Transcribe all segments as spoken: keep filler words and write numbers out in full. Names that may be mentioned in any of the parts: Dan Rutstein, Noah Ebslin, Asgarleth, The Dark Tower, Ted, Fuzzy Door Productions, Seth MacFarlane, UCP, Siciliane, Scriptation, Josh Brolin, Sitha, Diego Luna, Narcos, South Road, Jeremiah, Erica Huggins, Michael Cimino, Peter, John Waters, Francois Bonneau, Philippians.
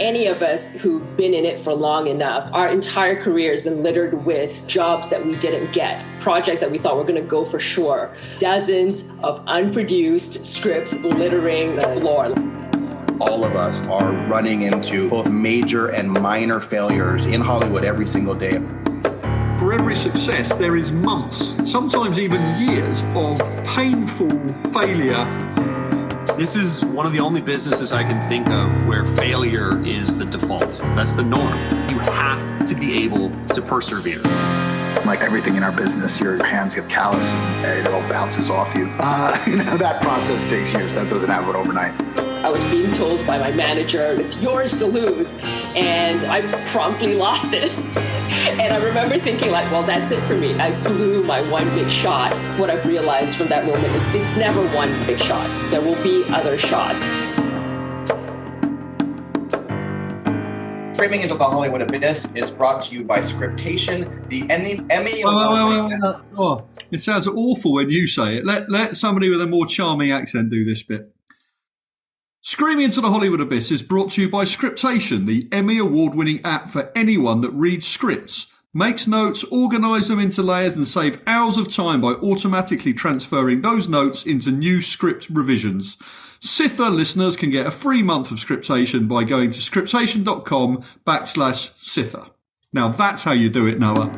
any of us who've been in it for long enough, our entire career has been littered with jobs that we didn't get, projects that we thought were going to go for sure, dozens of unproduced scripts littering the floor. All of us are running into both major and minor failures in Hollywood every single day. For every success, there is months, sometimes even years, of painful failure. This is one of the only businesses I can think of where failure is the default. That's the norm. You have to be able to persevere. Like everything in our business, your hands get callous and it all bounces off you. Uh, you know, that process takes years. That doesn't happen overnight. I was being told by my manager, it's yours to lose. And I promptly lost it. And I remember thinking like, well, that's it for me. I blew my one big shot. What I've realized from that moment is it's never one big shot. There will be other shots. Framing into the Hollywood Abyss is brought to you by Scriptation, the Emmy... Emmy oh, wait, wait, wait, oh, it sounds awful when you say it. Let, let somebody with a more charming accent do this bit. Screaming Into the Hollywood Abyss is brought to you by Scriptation, the Emmy award-winning app for anyone that reads scripts, makes notes, organises them into layers and save hours of time by automatically transferring those notes into new script revisions. Sitha listeners can get a free month of Scriptation by going to scriptation dot com backslash Sitha. Now that's how you do it, Noah.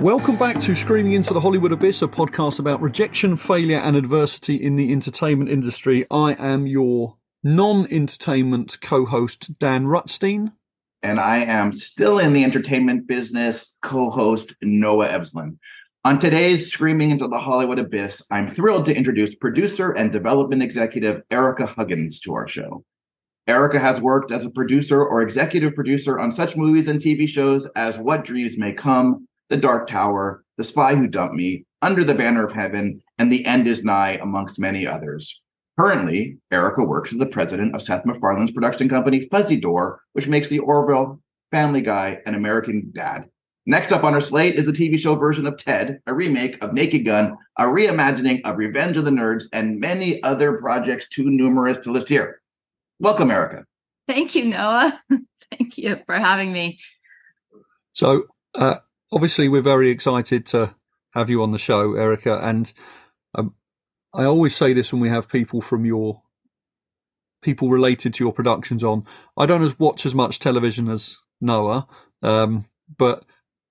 Welcome back to Screaming Into the Hollywood Abyss, a podcast about rejection, failure and adversity in the entertainment industry. I am your non-entertainment co-host, Dan Rutstein. And I am still in the entertainment business co-host, Noah Ebslin. On today's Screaming Into the Hollywood Abyss, I'm thrilled to introduce producer and development executive Erica Huggins to our show. Erica has worked as a producer or executive producer on such movies and T V shows as What Dreams May Come, The Dark Tower, The Spy Who Dumped Me, Under the Banner of Heaven, and The End Is Nigh, amongst many others. Currently, Erica works as the president of Seth MacFarlane's production company, Fuzzy Door, which makes The Orville, Family Guy, and American Dad. Next up on her slate is the T V show version of Ted, a remake of Naked Gun, a reimagining of Revenge of the Nerds, and many other projects too numerous to list here. Welcome, Erica. Thank you, Noah. Thank you for having me. So, uh, Obviously, we're very excited to have you on the show, Erica. And um, I always say this when we have people from your people related to your productions on. I don't as watch as much television as Noah, um, but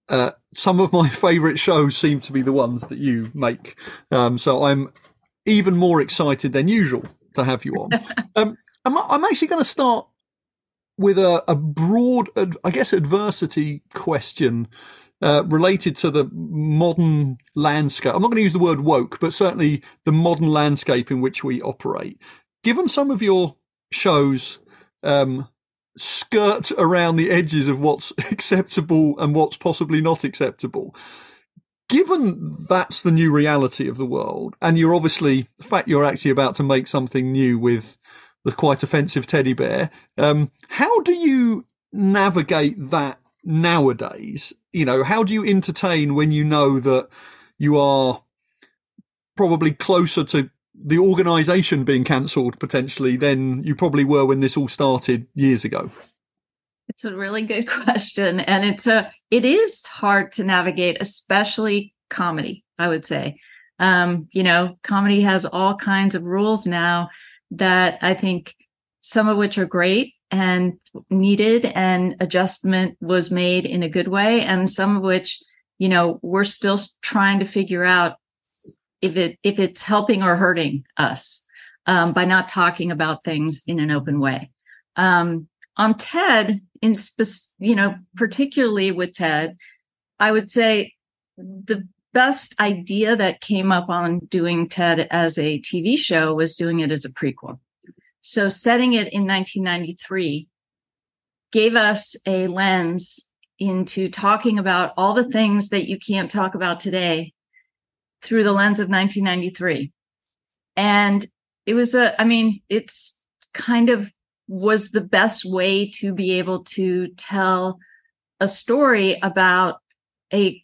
uh, some of my favourite shows seem to be the ones that you make. Um, so I'm even more excited than usual to have you on. um, I'm, I'm actually going to start with a, a broad, I guess, adversity question. Uh, related to the modern landscape. I'm not going to use the word woke, but certainly the modern landscape in which we operate. Given some of your shows um, skirt around the edges of what's acceptable and what's possibly not acceptable, given that's the new reality of the world, and you're obviously, the fact you're actually about to make something new with the quite offensive teddy bear, um, how do you navigate that nowadays? You know, how do you entertain when you know that you are probably closer to the organisation being cancelled potentially than you probably were when this all started years ago? It's a really good question, and it's a it is hard to navigate, especially comedy. I would say, um, you know, comedy has all kinds of rules now that I think some of which are great and needed, and adjustment was made in a good way, and some of which, you know, we're still trying to figure out if it if it's helping or hurting us um, by not talking about things in an open way. Um, on TED, in spe- you know, particularly with TED, I would say the best idea that came up on doing TED as a T V show was doing it as a prequel. So setting it in nineteen ninety-three gave us a lens into talking about all the things that you can't talk about today through the lens of nineteen ninety-three. And it was a, I mean, it's kind of was the best way to be able to tell a story about a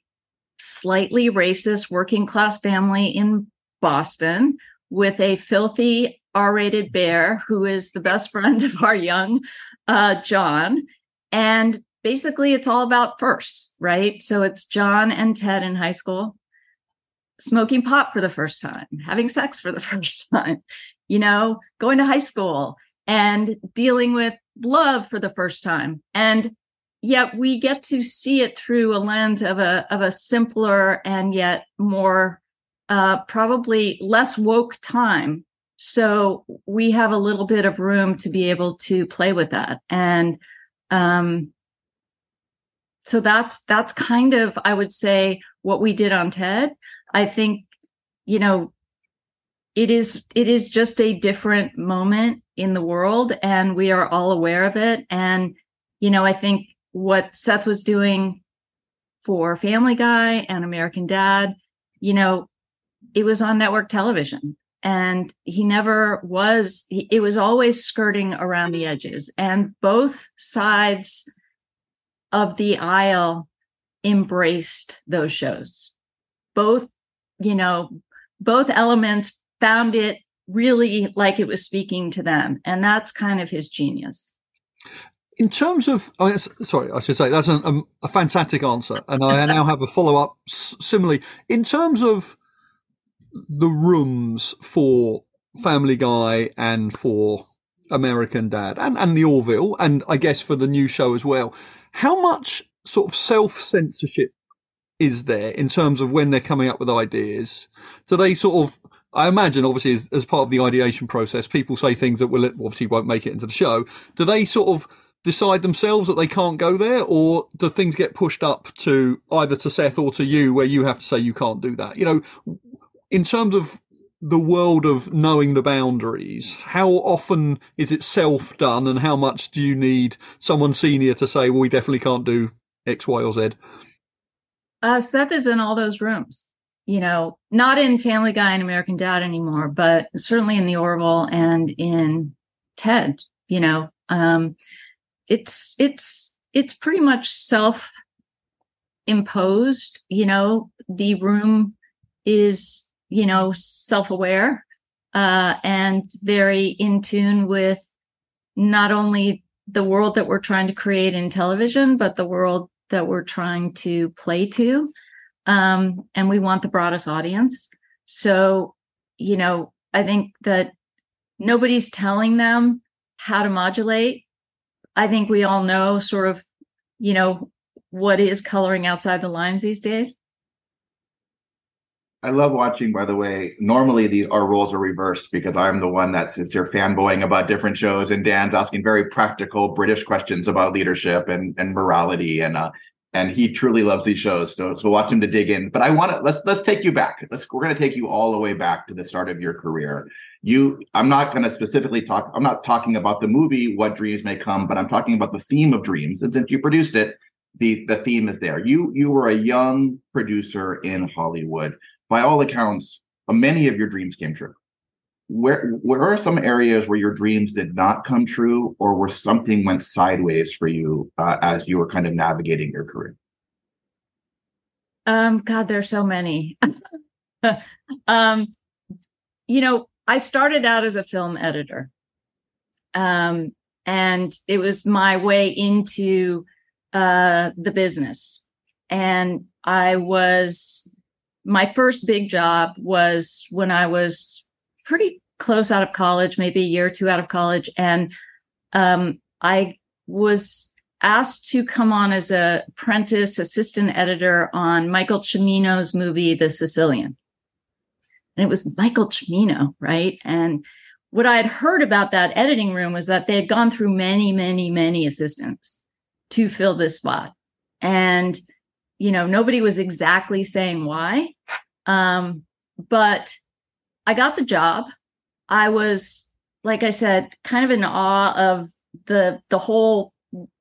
slightly racist working class family in Boston with a filthy R-rated bear who is the best friend of our young uh, John. And basically, it's all about firsts, right? So it's John and Ted in high school, smoking pot for the first time, having sex for the first time, you know, going to high school and dealing with love for the first time. And yet we get to see it through a lens of a of a simpler and yet more uh, probably less woke time. So we have a little bit of room to be able to play with that. And um, so that's that's kind of, I would say, what we did on TED. I think, you know, it is it is just a different moment in the world, and we are all aware of it. And, you know, I think what Seth was doing for Family Guy and American Dad, you know, it was on network television, and he never was, he, it was always skirting around the edges, and both sides of the aisle embraced those shows. Both, you know, both elements found it really like it was speaking to them. And that's kind of his genius. In terms of, oh, sorry, I should say that's an, um, a fantastic answer. And I now have a follow-up similarly. In terms of the rooms for Family Guy and for American Dad and, and the Orville, and I guess for the new show as well, how much sort of self-censorship is there in terms of when they're coming up with ideas? Do they sort of, I imagine obviously as, as part of the ideation process, people say things that will obviously won't make it into the show. Do they sort of decide themselves that they can't go there, or do things get pushed up to either to Seth or to you where you have to say you can't do that? You know, in terms of the world of knowing the boundaries, how often is it self done, and how much do you need someone senior to say, well, we definitely can't do X, Y, or Z? Uh, Seth is in all those rooms, you know, not in Family Guy and American Dad anymore, but certainly in the Orville and in Ted, you know, um, it's, it's, it's pretty much self-imposed, you know, the room is, you know, self-aware, uh, and very in tune with not only the world that we're trying to create in television, but the world that we're trying to play to. Um, and we want the broadest audience. So, you know, I think that nobody's telling them how to modulate. I think we all know sort of, you know, what is coloring outside the lines these days. I love watching, by the way, normally the, our roles are reversed because I'm the one that's sincere fanboying about different shows, and Dan's asking very practical British questions about leadership and, and morality. And uh, and he truly loves these shows. So, so watch him to dig in. But I want to, let's let's take you back. Let's We're going to take you all the way back to the start of your career. You, I'm not going to specifically talk, I'm not talking about the movie, What Dreams May Come, but I'm talking about the theme of dreams. And since you produced it, the, the theme is there. You, you were a young producer in Hollywood. By all accounts, many of your dreams came true. Where where are some areas where your dreams did not come true, or where something went sideways for you uh, as you were kind of navigating your career? Um, God, there's so many. um, you know, I started out as a film editor, um, and it was my way into uh, the business, and I was. My first big job was when I was pretty close out of college, maybe a year or two out of college. And um, I was asked to come on as an apprentice assistant editor on Michael Cimino's movie, The Sicilian. And it was Michael Cimino, right? And what I had heard about that editing room was that they had gone through many, many, many assistants to fill this spot. And you know, nobody was exactly saying why, um, but I got the job. I was, like I said, kind of in awe of the the whole,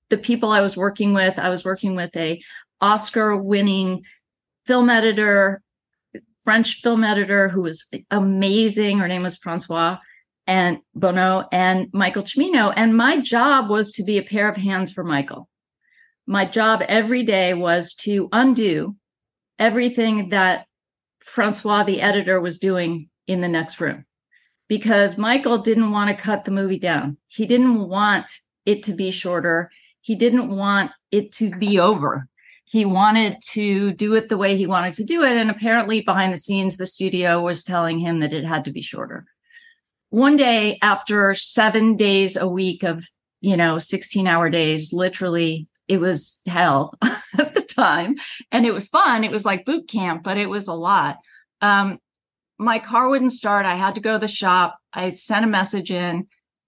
the people I was working with. I was working with a Oscar-winning film editor, French film editor who was amazing. Her name was Francois and Bonneau and Michael Cimino. And my job was to be a pair of hands for Michael. My job every day was to undo everything that Francois, the editor, was doing in the next room. because Michael didn't want to cut the movie down. He didn't want it to be shorter. He didn't want it to be over. He wanted to do it the way he wanted to do it. And apparently behind the scenes, the studio was telling him that it had to be shorter. One day after seven days a week of, you know, sixteen hour days, literally, it was hell at the time. And it was fun. It was like boot camp, but it was a lot. Um, my car wouldn't start. I had to go to the shop. I sent a message in.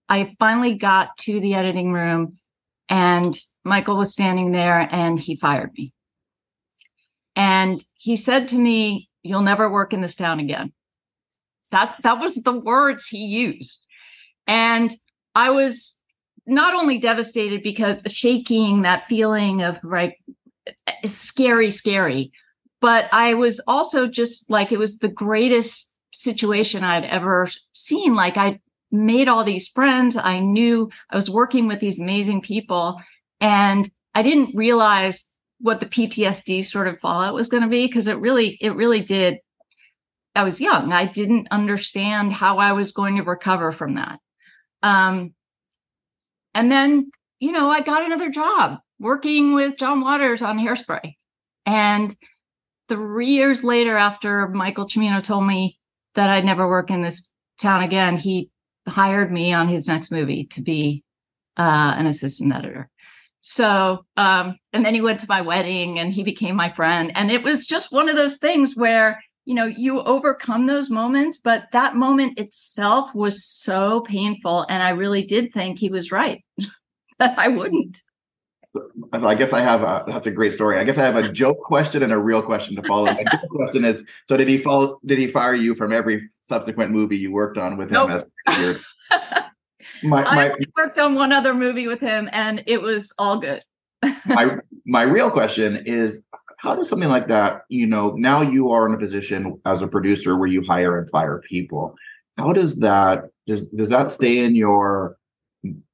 I finally got to the editing room and Michael was standing there and he fired me. And he said to me, "You'll never work in this town again." That, that was the words he used. And I was not only devastated because shaking, that feeling of like scary, scary, but I was also just like, it was the greatest situation I'd ever seen. Like I made all these friends. I knew I was working with these amazing people and I didn't realize what the P T S D sort of fallout was going to be. Cause it really, it really did. I was young. I didn't understand how I was going to recover from that. Um, and then, you know, I got another job working with John Waters on Hairspray. And three years later, after Michael Cimino told me that I'd never work in this town again, he hired me on his next movie to be uh, an assistant editor. So, um, and then he went to my wedding and he became my friend. And it was just one of those things where, you know, you overcome those moments, but that moment itself was so painful. And I really did think he was right that I wouldn't. I guess I have a, that's a great story. I guess I have a joke question and a real question to follow. My joke question is, so did he follow, did he fire you from every subsequent movie you worked on with him? Nope. As your, my, my, I worked on one other movie with him and it was all good. my, my real question is, how does something like that, you know, now you are in a position as a producer where you hire and fire people. How does that, does, does that stay in your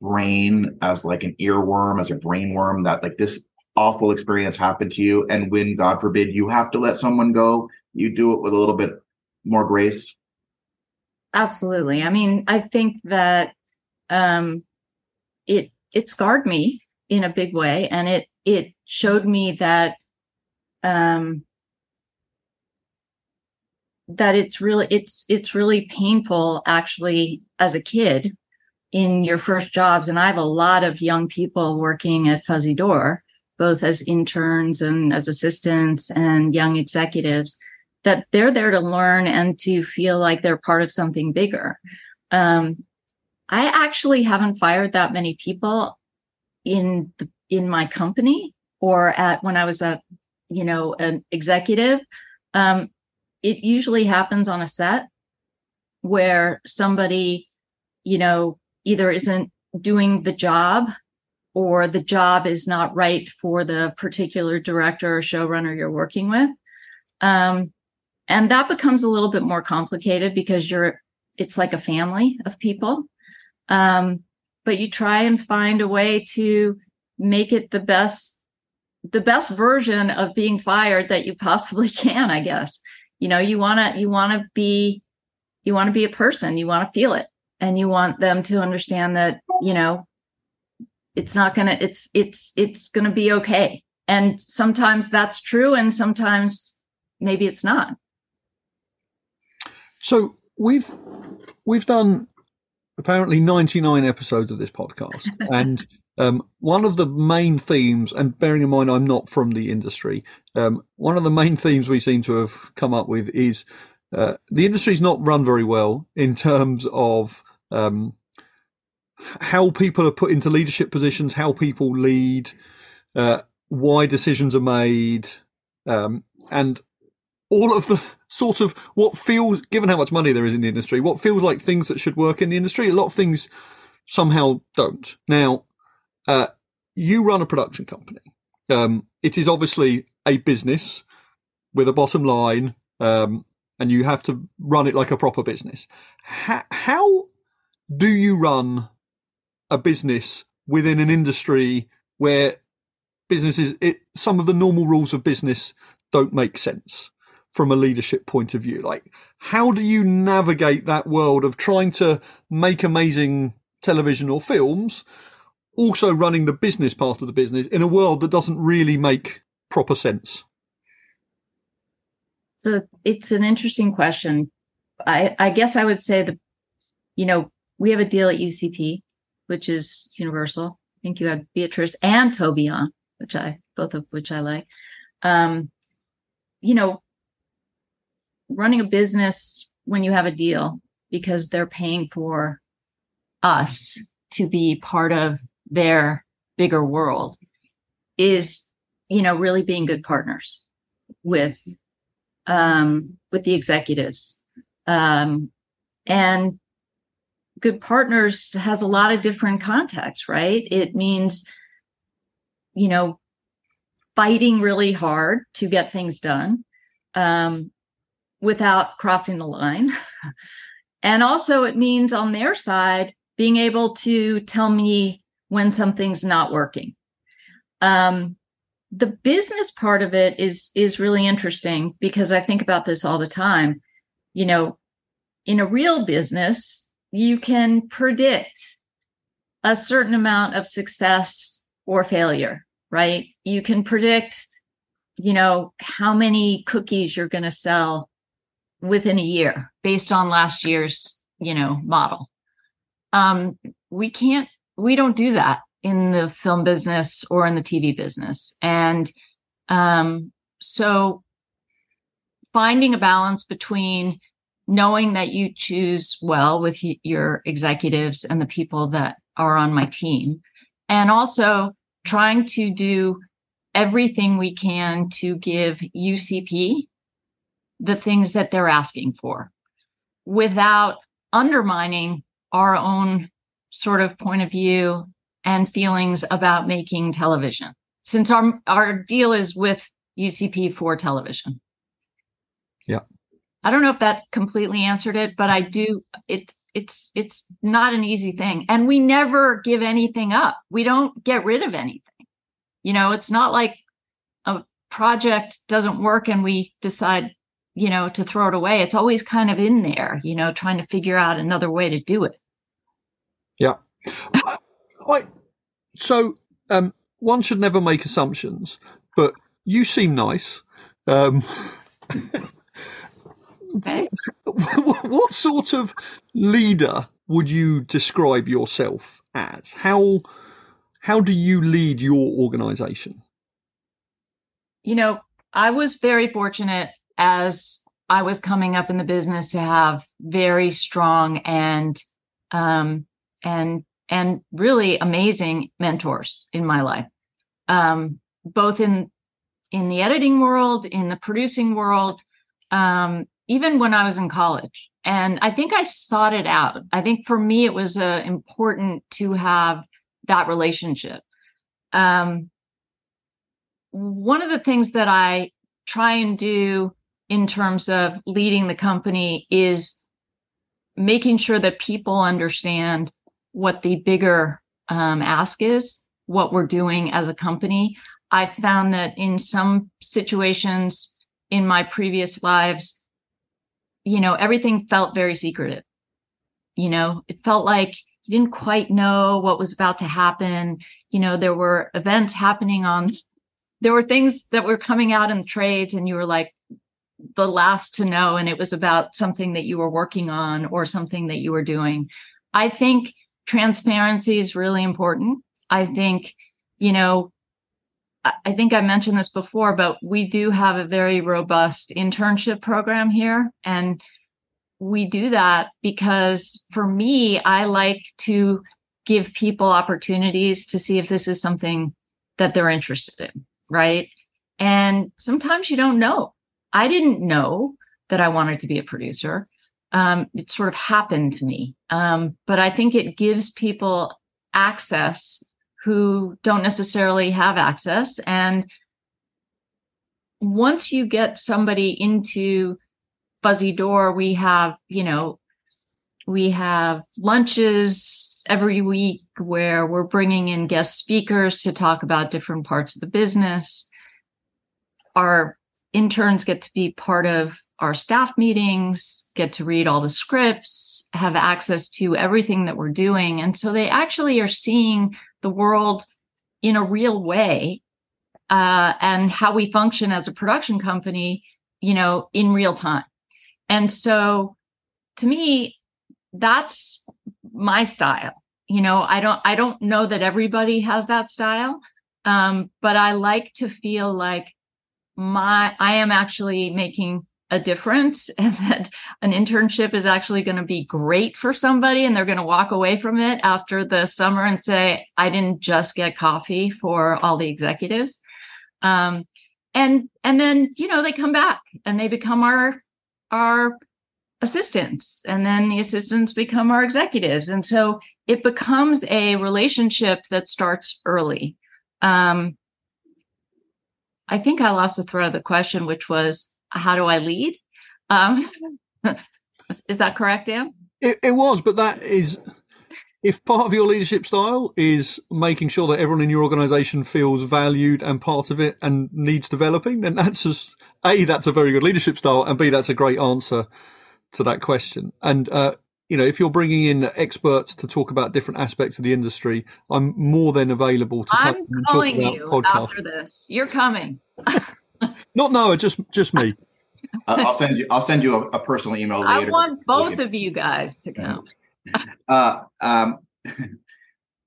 brain as like an earworm, as a brainworm, that like this awful experience happened to you? And when, God forbid, you have to let someone go, you do it with a little bit more grace? Absolutely. I mean, I think that um, it, it scarred me in a big way. And it, it showed me that Um, that it's really, it's, it's really painful actually as a kid in your first jobs. And I have a lot of young people working at Fuzzy Door, both as interns and as assistants and young executives, that they're there to learn and to feel like they're part of something bigger. Um, I actually haven't fired that many people in, the, in my company or at, when I was at, you know, an executive. Um, it usually happens on a set where somebody, you know, either isn't doing the job or the job is not right for the particular director or showrunner you're working with. Um, and that becomes a little bit more complicated because you're, it's like a family of people. Um, but you try and find a way to make it the best the best version of being fired that you possibly can, I guess. You know, you want to, you want to be, you want to be a person, you want to feel it, and you want them to understand that, you know, it's not going to, it's, it's, it's going to be okay. And sometimes that's true. And sometimes maybe it's not. So we've, we've done apparently ninety-nine episodes of this podcast and Um, one of the main themes, and bearing in mind I'm not from the industry, um, one of the main themes we seem to have come up with is uh, the industry's not run very well in terms of um, how people are put into leadership positions, how people lead, uh, why decisions are made, um, and all of the sort of what feels, given how much money there is in the industry, what feels like things that should work in the industry, a lot of things somehow don't. Now, Uh, you run a production company. Um, it is obviously a business with a bottom line, um, and you have to run it like a proper business. How, how do you run a business within an industry where businesses, it, some of the normal rules of business don't make sense? from a leadership point of view? Like, how do you navigate that world of trying to make amazing television or films, also running the business part of the business in a world that doesn't really make proper sense? So it's an interesting question. I, I guess I would say that, you know, we have a deal at U C P, which is Universal. I think you had Beatrice and Toby on, which I, both of which I like. Um, you know, running a business when you have a deal, because they're paying for us to be part of their bigger world, is, you know, really being good partners with, um, with the executives. Um, and good partners has a lot of different contexts, right? It means, you know, fighting really hard to get things done, um, without crossing the line. And also it means on their side, being able to tell me when something's not working. Um, the business part of it is, is really interesting, because I think about this all the time. You know, in a real business, you can predict a certain amount of success or failure, right? You can predict, you know, how many cookies you're going to sell within a year based on last year's, you know, model. Um, we can't, we don't do that in the film business or in the T V business. And um, so finding a balance between knowing that you choose well with your executives and the people that are on my team, and also trying to do everything we can to give U C P the things that they're asking for without undermining our own sort of point of view and feelings about making television, since our our deal is with U C P for television. Yeah. I don't know if that completely answered it, but I do. It, it's, it's not an easy thing. And we never give anything up. We don't get rid of anything. You know, it's not like a project doesn't work and we decide, you know, to throw it away. It's always kind of in there, you know, trying to figure out another way to do it. Yeah. I, I, so um, one should never make assumptions, but you seem nice. Um, okay. what, what sort of leader would you describe yourself as? How, how do you lead your organization? You know, I was very fortunate as I was coming up in the business to have very strong and, um, and, and really amazing mentors in my life, um, both in, in the editing world, in the producing world, um, even when I was in college. And I think I sought it out. I think for me, it was uh, important to have that relationship. Um, one of the things that I try and do in terms of leading the company is making sure that people understand what the bigger um, ask is, what we're doing as a company. I found that in some situations in my previous lives, you know, everything felt very secretive. You know, it felt like you didn't quite know what was about to happen. You know, there were events happening on, there were things that were coming out in the trades and you were like, the last to know, and it was about something that you were working on or something that you were doing. I think transparency is really important. I think, you know, I think I mentioned this before, but we do have a very robust internship program here. And we do that because for me, I like to give people opportunities to see if this is something that they're interested in, right? And sometimes you don't know. I didn't know that I wanted to be a producer. Um, it sort of happened to me. Um, but I think it gives people access who don't necessarily have access. And once you get somebody into Fuzzy Door, we have, you know, we have lunches every week where we're bringing in guest speakers to talk about different parts of the business. Our interns get to be part of our staff meetings, get to read all the scripts, have access to everything that we're doing. And so they actually are seeing the world in a real way, uh, and how we function as a production company, you know, in real time. And so to me, that's my style. You know, I don't, I don't know that everybody has that style. Um, but I like to feel like my, I am actually making a difference, and that an internship is actually going to be great for somebody, and they're going to walk away from it after the summer and say, I didn't just get coffee for all the executives. Um, and, and then, you know, they come back and they become our, our assistants, and then the assistants become our executives. And so it becomes a relationship that starts early. Um, I think I lost the thread of the question, which was, how do I lead? Um, is that correct, Dan? It, it was, but that is, if part of your leadership style is making sure that everyone in your organization feels valued and part of it and needs developing, then that's just, A, that's a very good leadership style, and B, that's a great answer to that question. And, uh, you know, if you're bringing in experts to talk about different aspects of the industry, I'm more than available to come and talk about podcasts. I'm calling you after this. You're coming. Not Noah, just just me. I'll send you. I'll send you a, a personal email later. I want both of you guys to come. uh, um,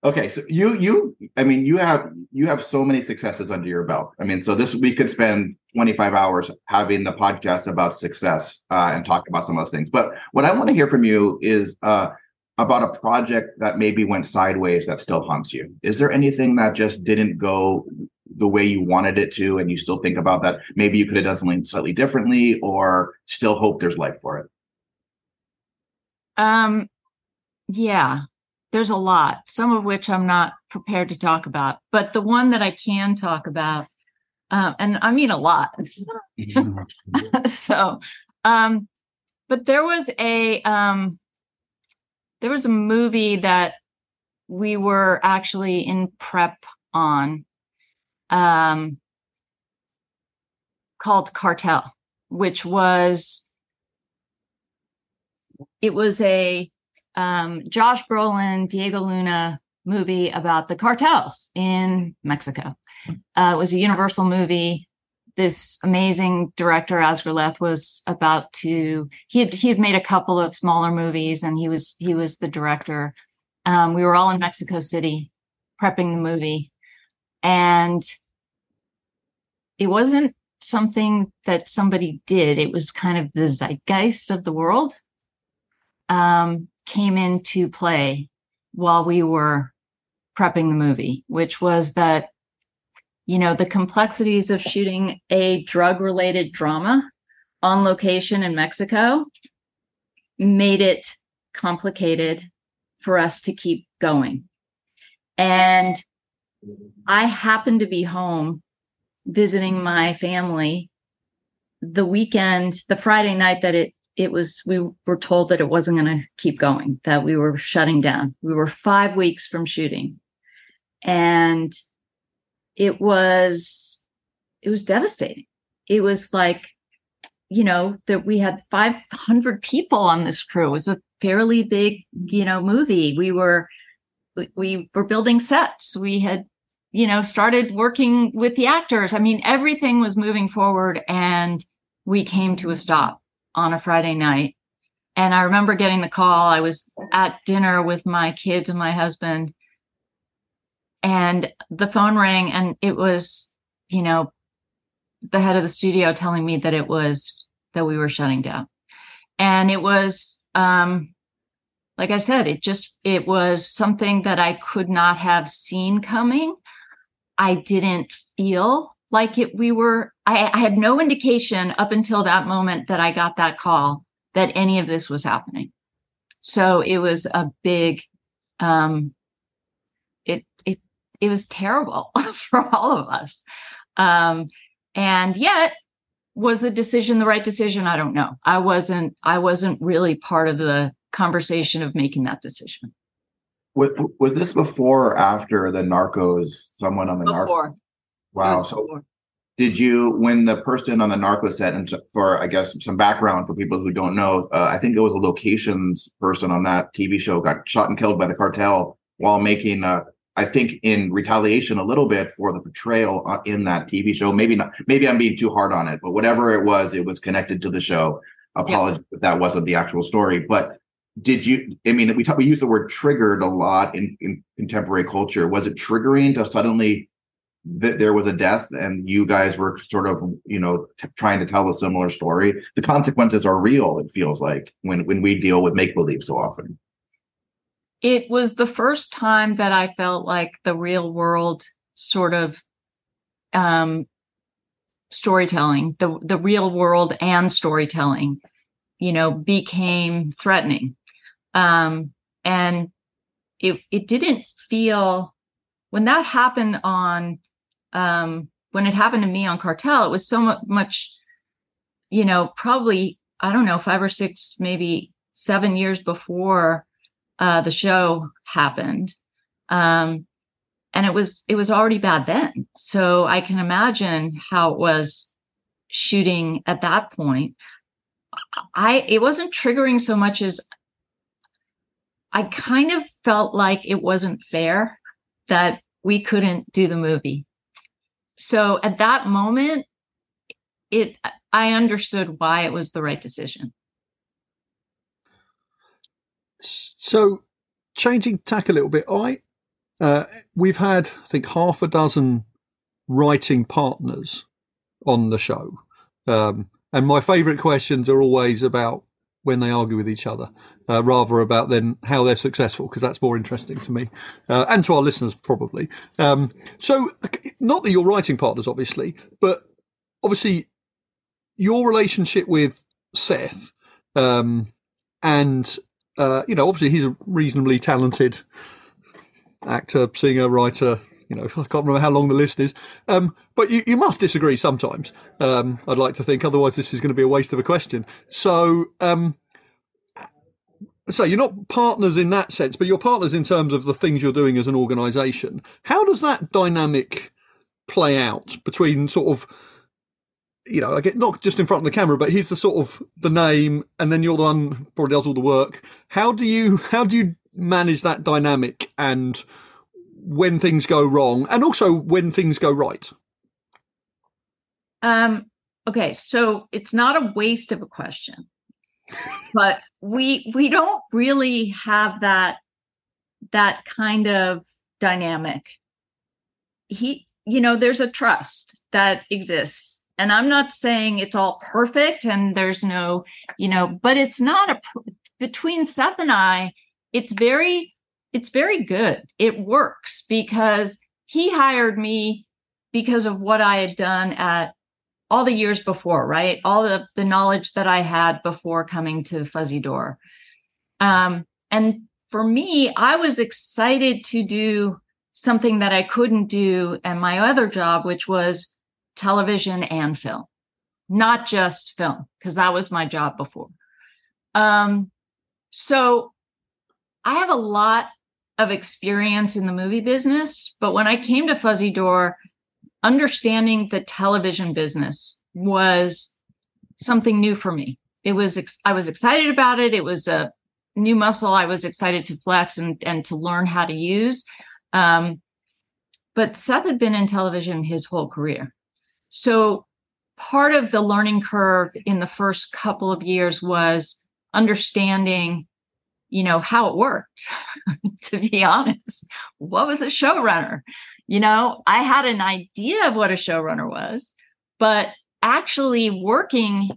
okay, so you you. I mean, you have you have so many successes under your belt. I mean, so this we could spend twenty-five hours having the podcast about success uh, and talk about some of those things. But what I want to hear from you is uh, about a project that maybe went sideways that still haunts you. Is there anything that just didn't go the way you wanted it to, and you still think about that? Maybe you could have done something slightly differently, or still hope there's life for it. Um, yeah, there's a lot, some of which I'm not prepared to talk about, but the one that I can talk about, um, and I mean a lot. so, um, but there was a, um, there was a movie that we were actually in prep on, Um, called Cartel, which was, it was a um, Josh Brolin, Diego Luna movie about the cartels in Mexico. Uh, it was a Universal movie. This amazing director, Asgarleth, was about to, he had, he had made a couple of smaller movies, and he was, he was the director. Um, we were all in Mexico City prepping the movie. And it wasn't something that somebody did. It was kind of the zeitgeist of the world um, came into play while we were prepping the movie, which was that, you know, the complexities of shooting a drug-related drama on location in Mexico made it complicated for us to keep going. And I happened to be home visiting my family the weekend, the Friday night that it, it was, we were told that it wasn't going to keep going, that we were shutting down. We were five weeks from shooting, and it was, it was devastating. It was like, you know, that we had five hundred people on this crew. It was a fairly big, you know, movie. We were, we were building sets. We had, you know, started working with the actors. I mean, everything was moving forward, and we came to a stop on a Friday night. And I remember getting the call. I was at dinner with my kids and my husband, and the phone rang, and it was, you know, the head of the studio telling me that it was, that we were shutting down. And it was, um, like I said, it just, it was something that I could not have seen coming. I didn't feel like it, we were, I, I had no indication up until that moment that I got that call that any of this was happening. So it was a big, um, it, it, it was terrible for all of us. Um, and yet, was the decision the right decision? I don't know. I wasn't, I wasn't really part of the conversation of making that decision. Was, was this before or after the Narcos? Someone on the Narcos? Wow. So Did you, when the person on the narco set, and for, I guess, some background for people who don't know, uh, I think it was a locations person on that T V show got shot and killed by the cartel while making, uh, I think, in retaliation a little bit for the portrayal in that T V show. Maybe not. Maybe I'm being too hard on it, but whatever it was, it was connected to the show. Apologies yeah. if that wasn't the actual story. But did you, I mean, we, talk, we use the word triggered a lot in, in contemporary culture. Was it triggering to suddenly... that there was a death and you guys were sort of, you know, t- trying to tell a similar story? The consequences are real, it feels like, when, when we deal with make-believe so often. It was the first time that I felt like the real world sort of um, storytelling, the, the real world and storytelling, you know, became threatening. Um, and it it didn't feel, when that happened on, Um, when it happened to me on Cartel, it was so much, you know, probably, I don't know, five or six, maybe seven years before uh, the show happened. Um, and it was, it was already bad then. So I can imagine how it was shooting at that point. I, it wasn't triggering so much as I kind of felt like it wasn't fair that we couldn't do the movie. So at that moment, it I understood why it was the right decision. So changing tack a little bit, I uh, we've had, I think, half a dozen writing partners on the show. Um, and my favourite questions are always about when they argue with each other, uh, rather about then how they're successful, because that's more interesting to me uh, and to our listeners probably. Um, so not that you're writing partners, obviously, but obviously your relationship with Seth um, and, uh, you know, obviously he's a reasonably talented actor, singer, writer. You know, I can't remember how long the list is, um, but you, you must disagree sometimes. Um, I'd like to think, otherwise this is going to be a waste of a question. So, um, so you're not partners in that sense, but you're partners in terms of the things you're doing as an organisation. How does that dynamic play out between sort of, you know, I get not just in front of the camera, but here's the sort of the name, and then you're the one who probably does all the work. How do you how do you manage that dynamic and when things go wrong, and also when things go right? Um, okay, so it's not a waste of a question, but we we don't really have that that kind of dynamic. He, you know, there's a trust that exists, and I'm not saying it's all perfect, and there's no, you know, but it's not a between Seth and I. It's very. It's very good. It works because he hired me because of what I had done at all the years before, right? All the, the knowledge that I had before coming to Fuzzy Door. Um, and for me, I was excited to do something that I couldn't do at my other job, which was television and film, not just film, because that was my job before. Um, so I have a lot of experience in the movie business, but when I came to Fuzzy Door, understanding the television business was something new for me. It was ex- I was excited about it. It was a new muscle I was excited to flex and, and to learn how to use. Um, but Seth had been in television his whole career. So part of the learning curve in the first couple of years was understanding, you know, how it worked, to be honest. What was a showrunner? You know, I had an idea of what a showrunner was, but actually working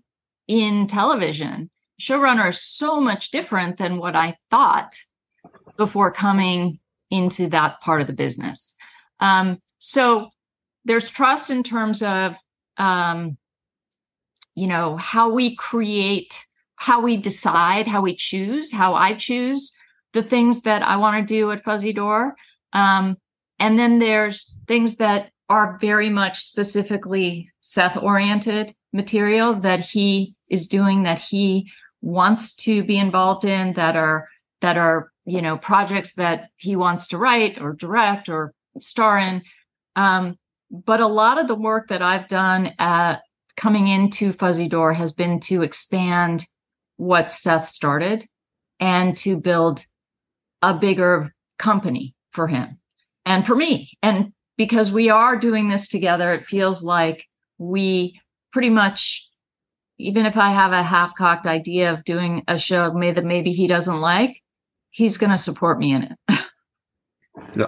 in television, showrunner is so much different than what I thought before coming into that part of the business. Um, so there's trust in terms of, um, you know, how we create, how we decide, how we choose, how I choose the things that I want to do at Fuzzy Door. Um, and then there's things that are very much specifically Seth-oriented material that he is doing, that he wants to be involved in, that are, that are, you know, projects that he wants to write or direct or star in. Um, But a lot of the work that I've done at coming into Fuzzy Door has been to expand what Seth started and to build a bigger company for him and for me. And because we are doing this together, it feels like we pretty much, even if I have a half-cocked idea of doing a show that maybe he doesn't like, he's going to support me in it. Yeah.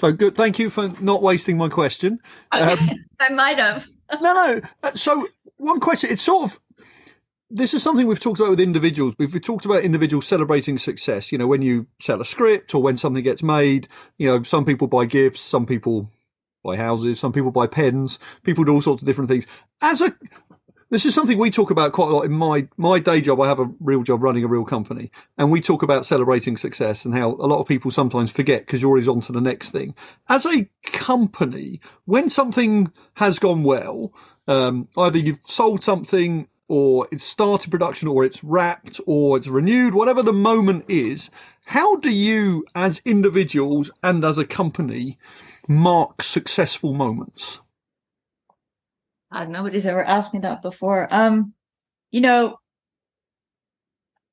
So good. Thank you for not wasting my question. Okay. Um, I might have. no, no. Uh, so one question. It's sort of, this is something we've talked about with individuals. We've, we've talked about individuals celebrating success. You know, when you sell a script or when something gets made, you know, some people buy gifts, some people buy houses, some people buy pens, people do all sorts of different things. As a, this is something we talk about quite a lot in my, my day job. I have a real job running a real company, and we talk about celebrating success and how a lot of people sometimes forget because you're always on to the next thing. As a company, when something has gone well, um, either you've sold something or it's started production or it's wrapped or it's renewed, whatever the moment is, how do you as individuals and as a company mark successful moments? Uh, nobody's ever asked me that before. Um, you know,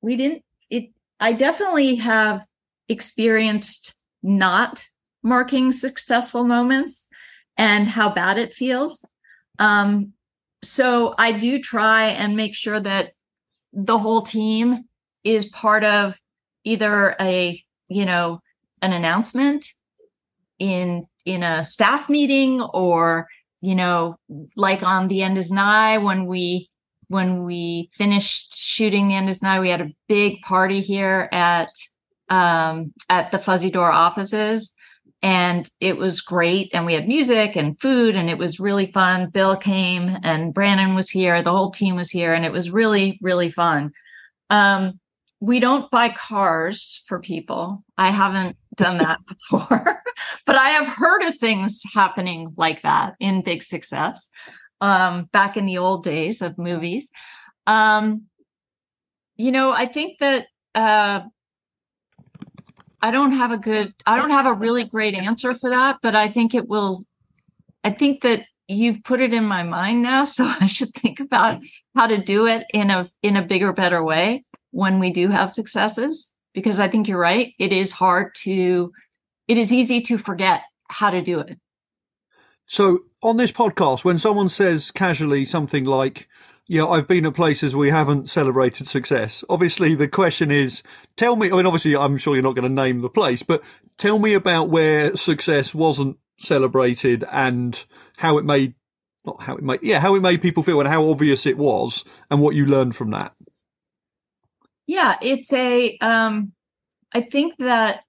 we didn't, it, I definitely have experienced not marking successful moments and how bad it feels. Um, so I do try and make sure that the whole team is part of either a, you know, an announcement in, in a staff meeting, or, you know, like on The End Is Nigh, when we when we finished shooting The End Is Nigh, we had a big party here at um, at the Fuzzy Door offices, and it was great. And we had music and food, and it was really fun. Bill came, and Brandon was here. The whole team was here, and it was really, really fun. Um, we don't buy cars for people. I haven't done that before. But I have heard of things happening like that in big success, um, back in the old days of movies. Um, you know, I think that uh, I don't have a good, I don't have a really great answer for that, but I think it will, I think that you've put it in my mind now, so I should think about how to do it in a, in a bigger, better way when we do have successes, because I think you're right. It is hard to, It is easy to forget how to do it. So on this podcast, when someone says casually something like, yeah, I've been at places we haven't celebrated success, obviously the question is, tell me, I mean, obviously I'm sure you're not going to name the place, but tell me about where success wasn't celebrated and how it made, not how it made, yeah, how it made people feel and how obvious it was and what you learned from that. Yeah, it's a, um, I think that,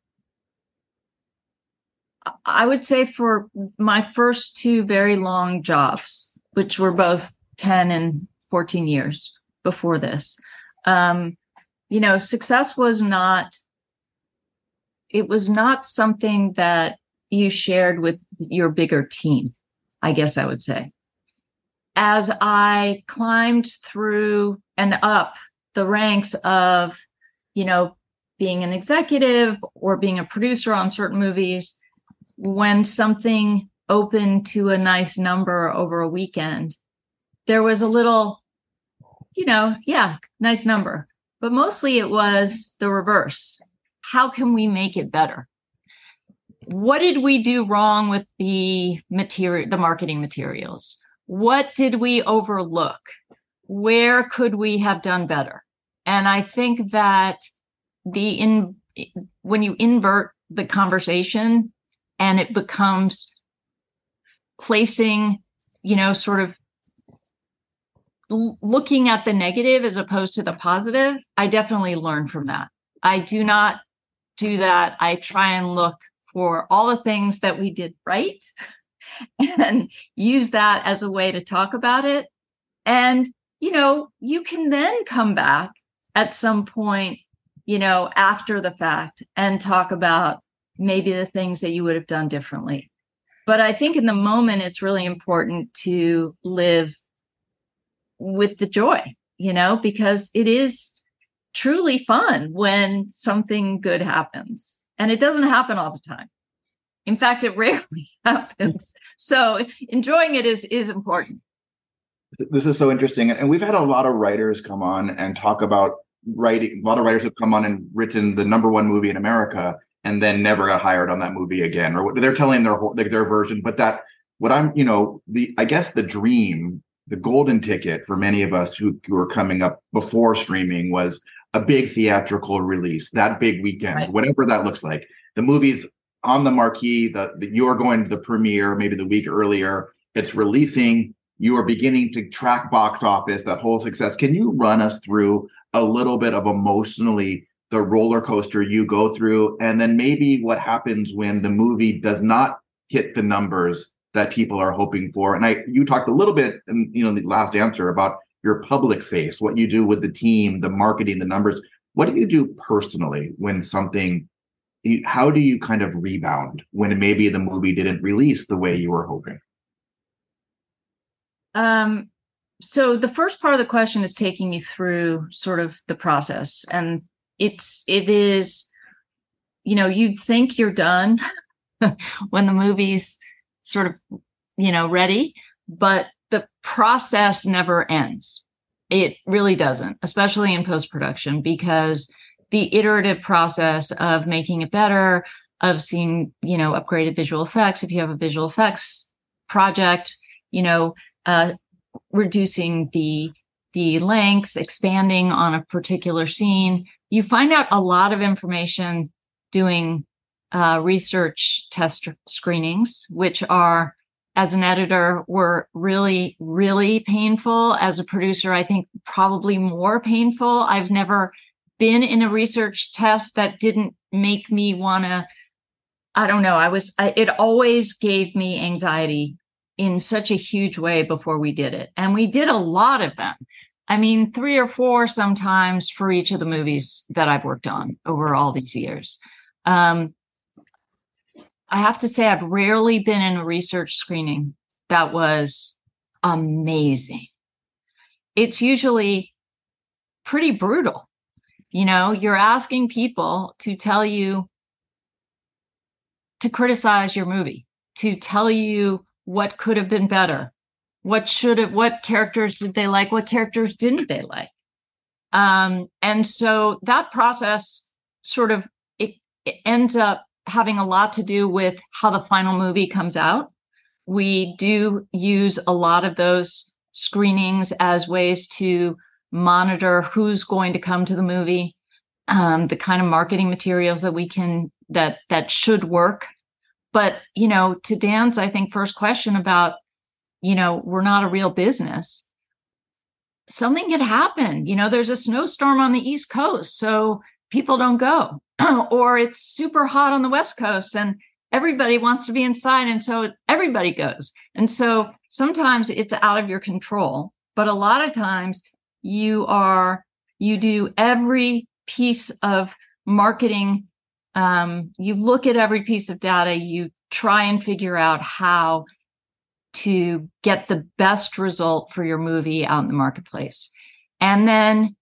I would say for my first two very long jobs, which were both ten and fourteen years before this, um, you know, success was not, it was not something that you shared with your bigger team, I guess I would say. As I climbed through and up the ranks of, you know, being an executive or being a producer on certain movies, when something opened to a nice number over a weekend, there was a little, you know, yeah, nice number. But mostly it was the reverse. How can we make it better? What did we do wrong with the material, the marketing materials? What did we overlook? Where could we have done better? And I think that the in when you invert the conversation, and it becomes placing, you know, sort of l- looking at the negative as opposed to the positive. I definitely learn from that. I do not do that. I try and look for all the things that we did right and use that as a way to talk about it. And, you know, you can then come back at some point, you know, after the fact and talk about maybe the things that you would have done differently. But I think in the moment, it's really important to live with the joy, you know, because it is truly fun when something good happens. And it doesn't happen all the time. In fact, it rarely happens. So enjoying it is is important. This is so interesting. And we've had a lot of writers come on and talk about writing. A lot of writers have come on and written the number one movie in America and then never got hired on that movie again. Or they're telling their like their version. But that what I'm, you know, the I guess the dream, the golden ticket for many of us who, who were coming up before streaming was a big theatrical release, that big weekend, right. Whatever that looks like. The movie's on the marquee, the, the you're going to the premiere maybe the week earlier. It's releasing. You are beginning to track box office, that whole success. Can you run us through a little bit of emotionally the roller coaster you go through, and then maybe what happens when the movie does not hit the numbers that people are hoping for? And I, you talked a little bit, in, you know, the last answer about your public face, what you do with the team, the marketing, the numbers. What do you do personally when something? How do you kind of rebound when maybe the movie didn't release the way you were hoping? Um, so the first part of the question is taking you through sort of the process, and it's, it is, you know, you'd think you're done when the movie's sort of, you know, ready, but the process never ends. It really doesn't, especially in post-production, because the iterative process of making it better, of seeing, you know, upgraded visual effects. If you have a visual effects project, you know, Uh, reducing the the length, expanding on a particular scene. You find out a lot of information doing uh, research test screenings, which are, as an editor, were really, really painful. As a producer, I think probably more painful. I've never been in a research test that didn't make me want to, I don't know, I was, I, it always gave me anxiety in such a huge way before we did it. And we did a lot of them. I mean, three or four sometimes for each of the movies that I've worked on over all these years. Um, I have to say I've rarely been in a research screening that was amazing. It's usually pretty brutal. You know, you're asking people to tell you, to criticize your movie, to tell you what could have been better? What should it, what characters did they like? What characters didn't they like? Um, and so that process sort of, it, it ends up having a lot to do with how the final movie comes out. We do use a lot of those screenings as ways to monitor who's going to come to the movie, um, the kind of marketing materials that we can, that, that should work. But, you know, to Dan's, I think, first question about, you know, we're not a real business. Something could happen. You know, there's a snowstorm on the East Coast, so people don't go. Or it's super hot on the West Coast and everybody wants to be inside. And so everybody goes. And so sometimes it's out of your control. But a lot of times you are, you do every piece of marketing. Um, you look at every piece of data, you try and figure out how to get the best result for your movie out in the marketplace. And then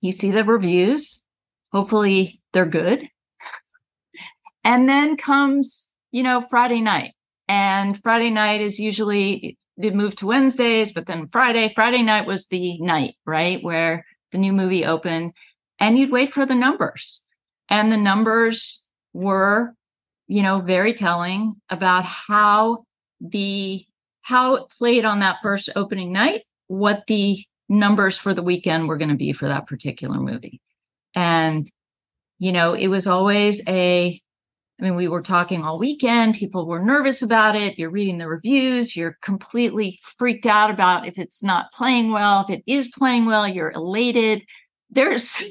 you see the reviews. Hopefully they're good. And then comes, you know, Friday night. And Friday night is usually, it moved to Wednesdays, but then Friday, Friday night was the night, right, where the new movie opened. And you'd wait for the numbers. And the numbers were, you know, very telling about how the how it played on that first opening night, what the numbers for the weekend were going to be for that particular movie. And, you know, it was always a, I mean, we were talking all weekend, people were nervous about it, you're reading the reviews, you're completely freaked out about if it's not playing well, if it is playing well, you're elated. There's,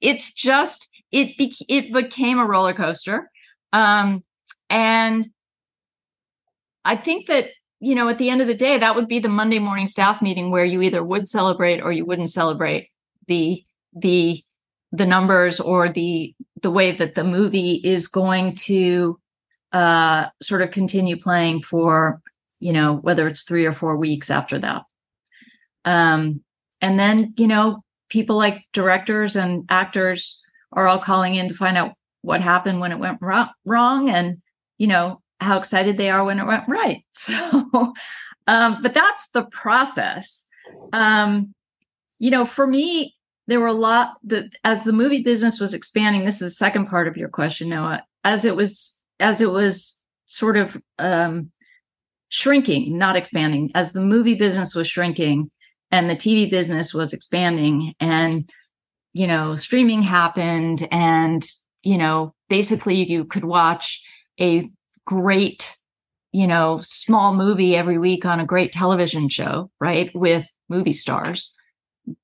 it's just, It be- it became a roller coaster. Um, and I think that, you know, at the end of the day, that would be the Monday morning staff meeting where you either would celebrate or you wouldn't celebrate the the the numbers or the the way that the movie is going to uh, sort of continue playing for, you know, whether it's three or four weeks after that. Um, and then, you know, people like directors and actors are all calling in to find out what happened when it went wrong, and, you know, how excited they are when it went right. So, um, but that's the process. Um, you know, for me, there were a lot that, as the movie business was expanding, this is the second part of your question, Noah, as it was, as it was sort of um, shrinking, not expanding, as the movie business was shrinking and the T V business was expanding, and, you know, streaming happened, and, you know, basically you could watch a great, you know, small movie every week on a great television show, right, with movie stars.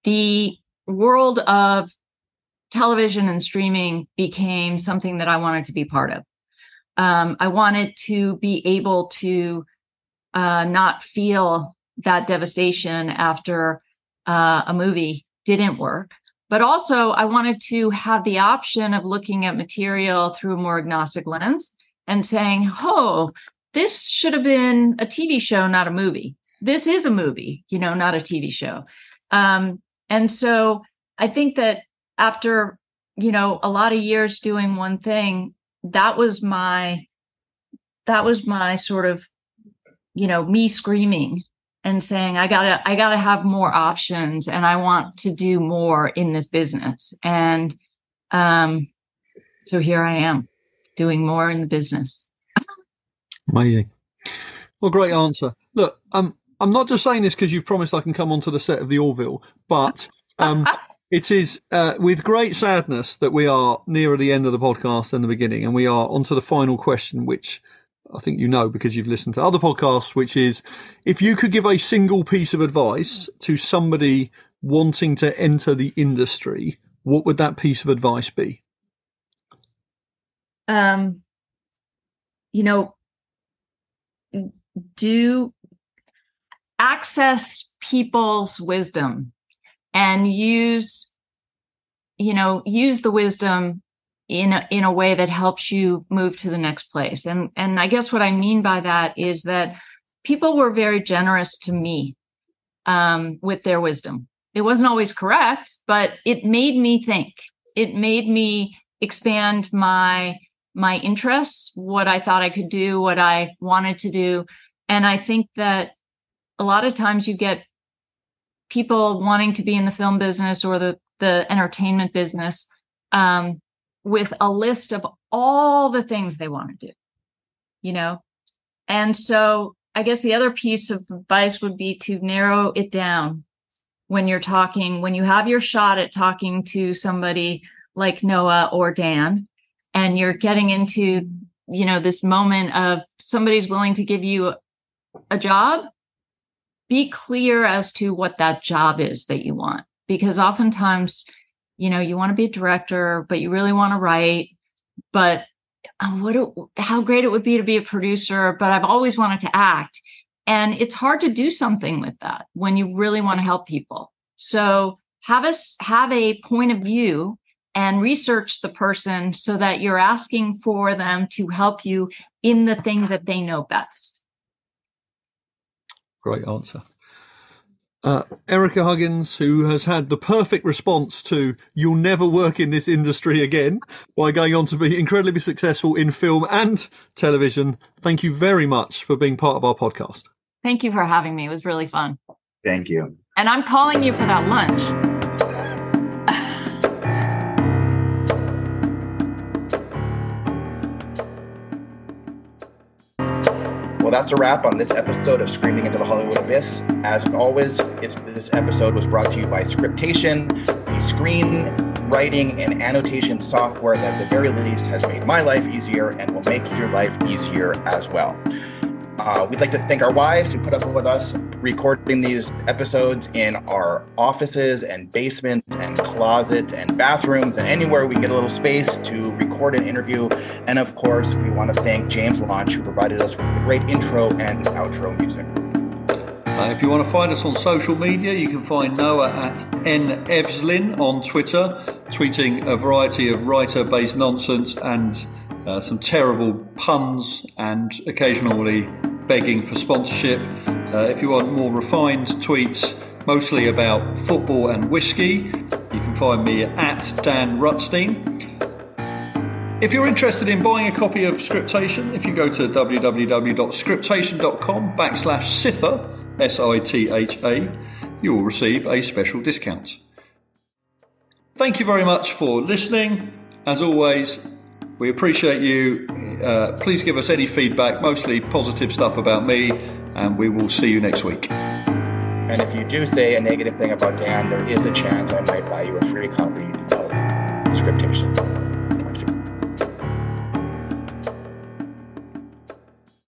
The world of television and streaming became something that I wanted to be part of. Um, I wanted to be able to uh, not feel that devastation after uh, a movie didn't work. But also, I wanted to have the option of looking at material through a more agnostic lens and saying, oh, this should have been a T V show, not a movie. This is a movie, you know, not a T V show. Um, and so I think that after, you know, a lot of years doing one thing, that was my, that was my sort of, you know, me screaming and saying, I gotta, I gotta have more options, and I want to do more in this business. And um, so here I am, doing more in the business. Amazing. Well, great answer. Look, um, I'm not just saying this because you've promised I can come onto the set of the Orville, but um, it is uh, with great sadness that we are nearer the end of the podcast than the beginning, and we are onto the final question, which I think you know because you've listened to other podcasts, which is, if you could give a single piece of advice to somebody wanting to enter the industry, what would that piece of advice be? Um, you know, do access people's wisdom and use, you know, use the wisdom in a, in a way that helps you move to the next place. And, and I guess what I mean by that is that people were very generous to me um, with their wisdom. It wasn't always correct, but it made me think. It made me expand my my interests, what I thought I could do, what I wanted to do. And I think that a lot of times you get people wanting to be in the film business or the, the entertainment business um, with a list of all the things they want to do, you know? And so I guess the other piece of advice would be to narrow it down when you're talking, when you have your shot at talking to somebody like Noah or Dan, and you're getting into, you know, this moment of somebody's willing to give you a job, be clear as to what that job is that you want. Because oftentimes, you know, you want to be a director, but you really want to write, but what it, how great it would be to be a producer, but I've always wanted to act. And it's hard to do something with that when you really want to help people. So have a, have a point of view and research the person so that you're asking for them to help you in the thing that they know best. Great answer. Uh, Erica Huggins, who has had the perfect response to "You'll never work in this industry again" by going on to be incredibly successful in film and television. Thank you very much for being part of our podcast. Thank you for having me. It was really fun. Thank you. And I'm calling you for that lunch. Well, that's a wrap on this episode of Screaming into the Hollywood Abyss. As always, it's, this episode was brought to you by Scriptation, the screen writing and annotation software that, at the very least, has made my life easier and will make your life easier as well. Uh, we'd like to thank our wives who put up with us recording these episodes in our offices and basements and closets and bathrooms and anywhere we get a little space to record an interview. And of course, we want to thank James Launch, who provided us with the great intro and outro music. Uh, if you want to find us on social media, you can find Noah at N Evslin on Twitter, tweeting a variety of writer-based nonsense and uh, some terrible puns and occasionally begging for sponsorship. Uh, if you want more refined tweets, mostly about football and whiskey, you can find me at Dan Rutstein. If you're interested in buying a copy of Scriptation, if you go to www.scriptation.com backslash Sitha, S I T H A, you will receive a special discount. Thank you very much for listening. As always, we appreciate you. Uh, please give us any feedback, mostly positive stuff about me, and we will see you next week. And if you do say a negative thing about Dan, there is a chance I might buy you a free copy of Scriptation.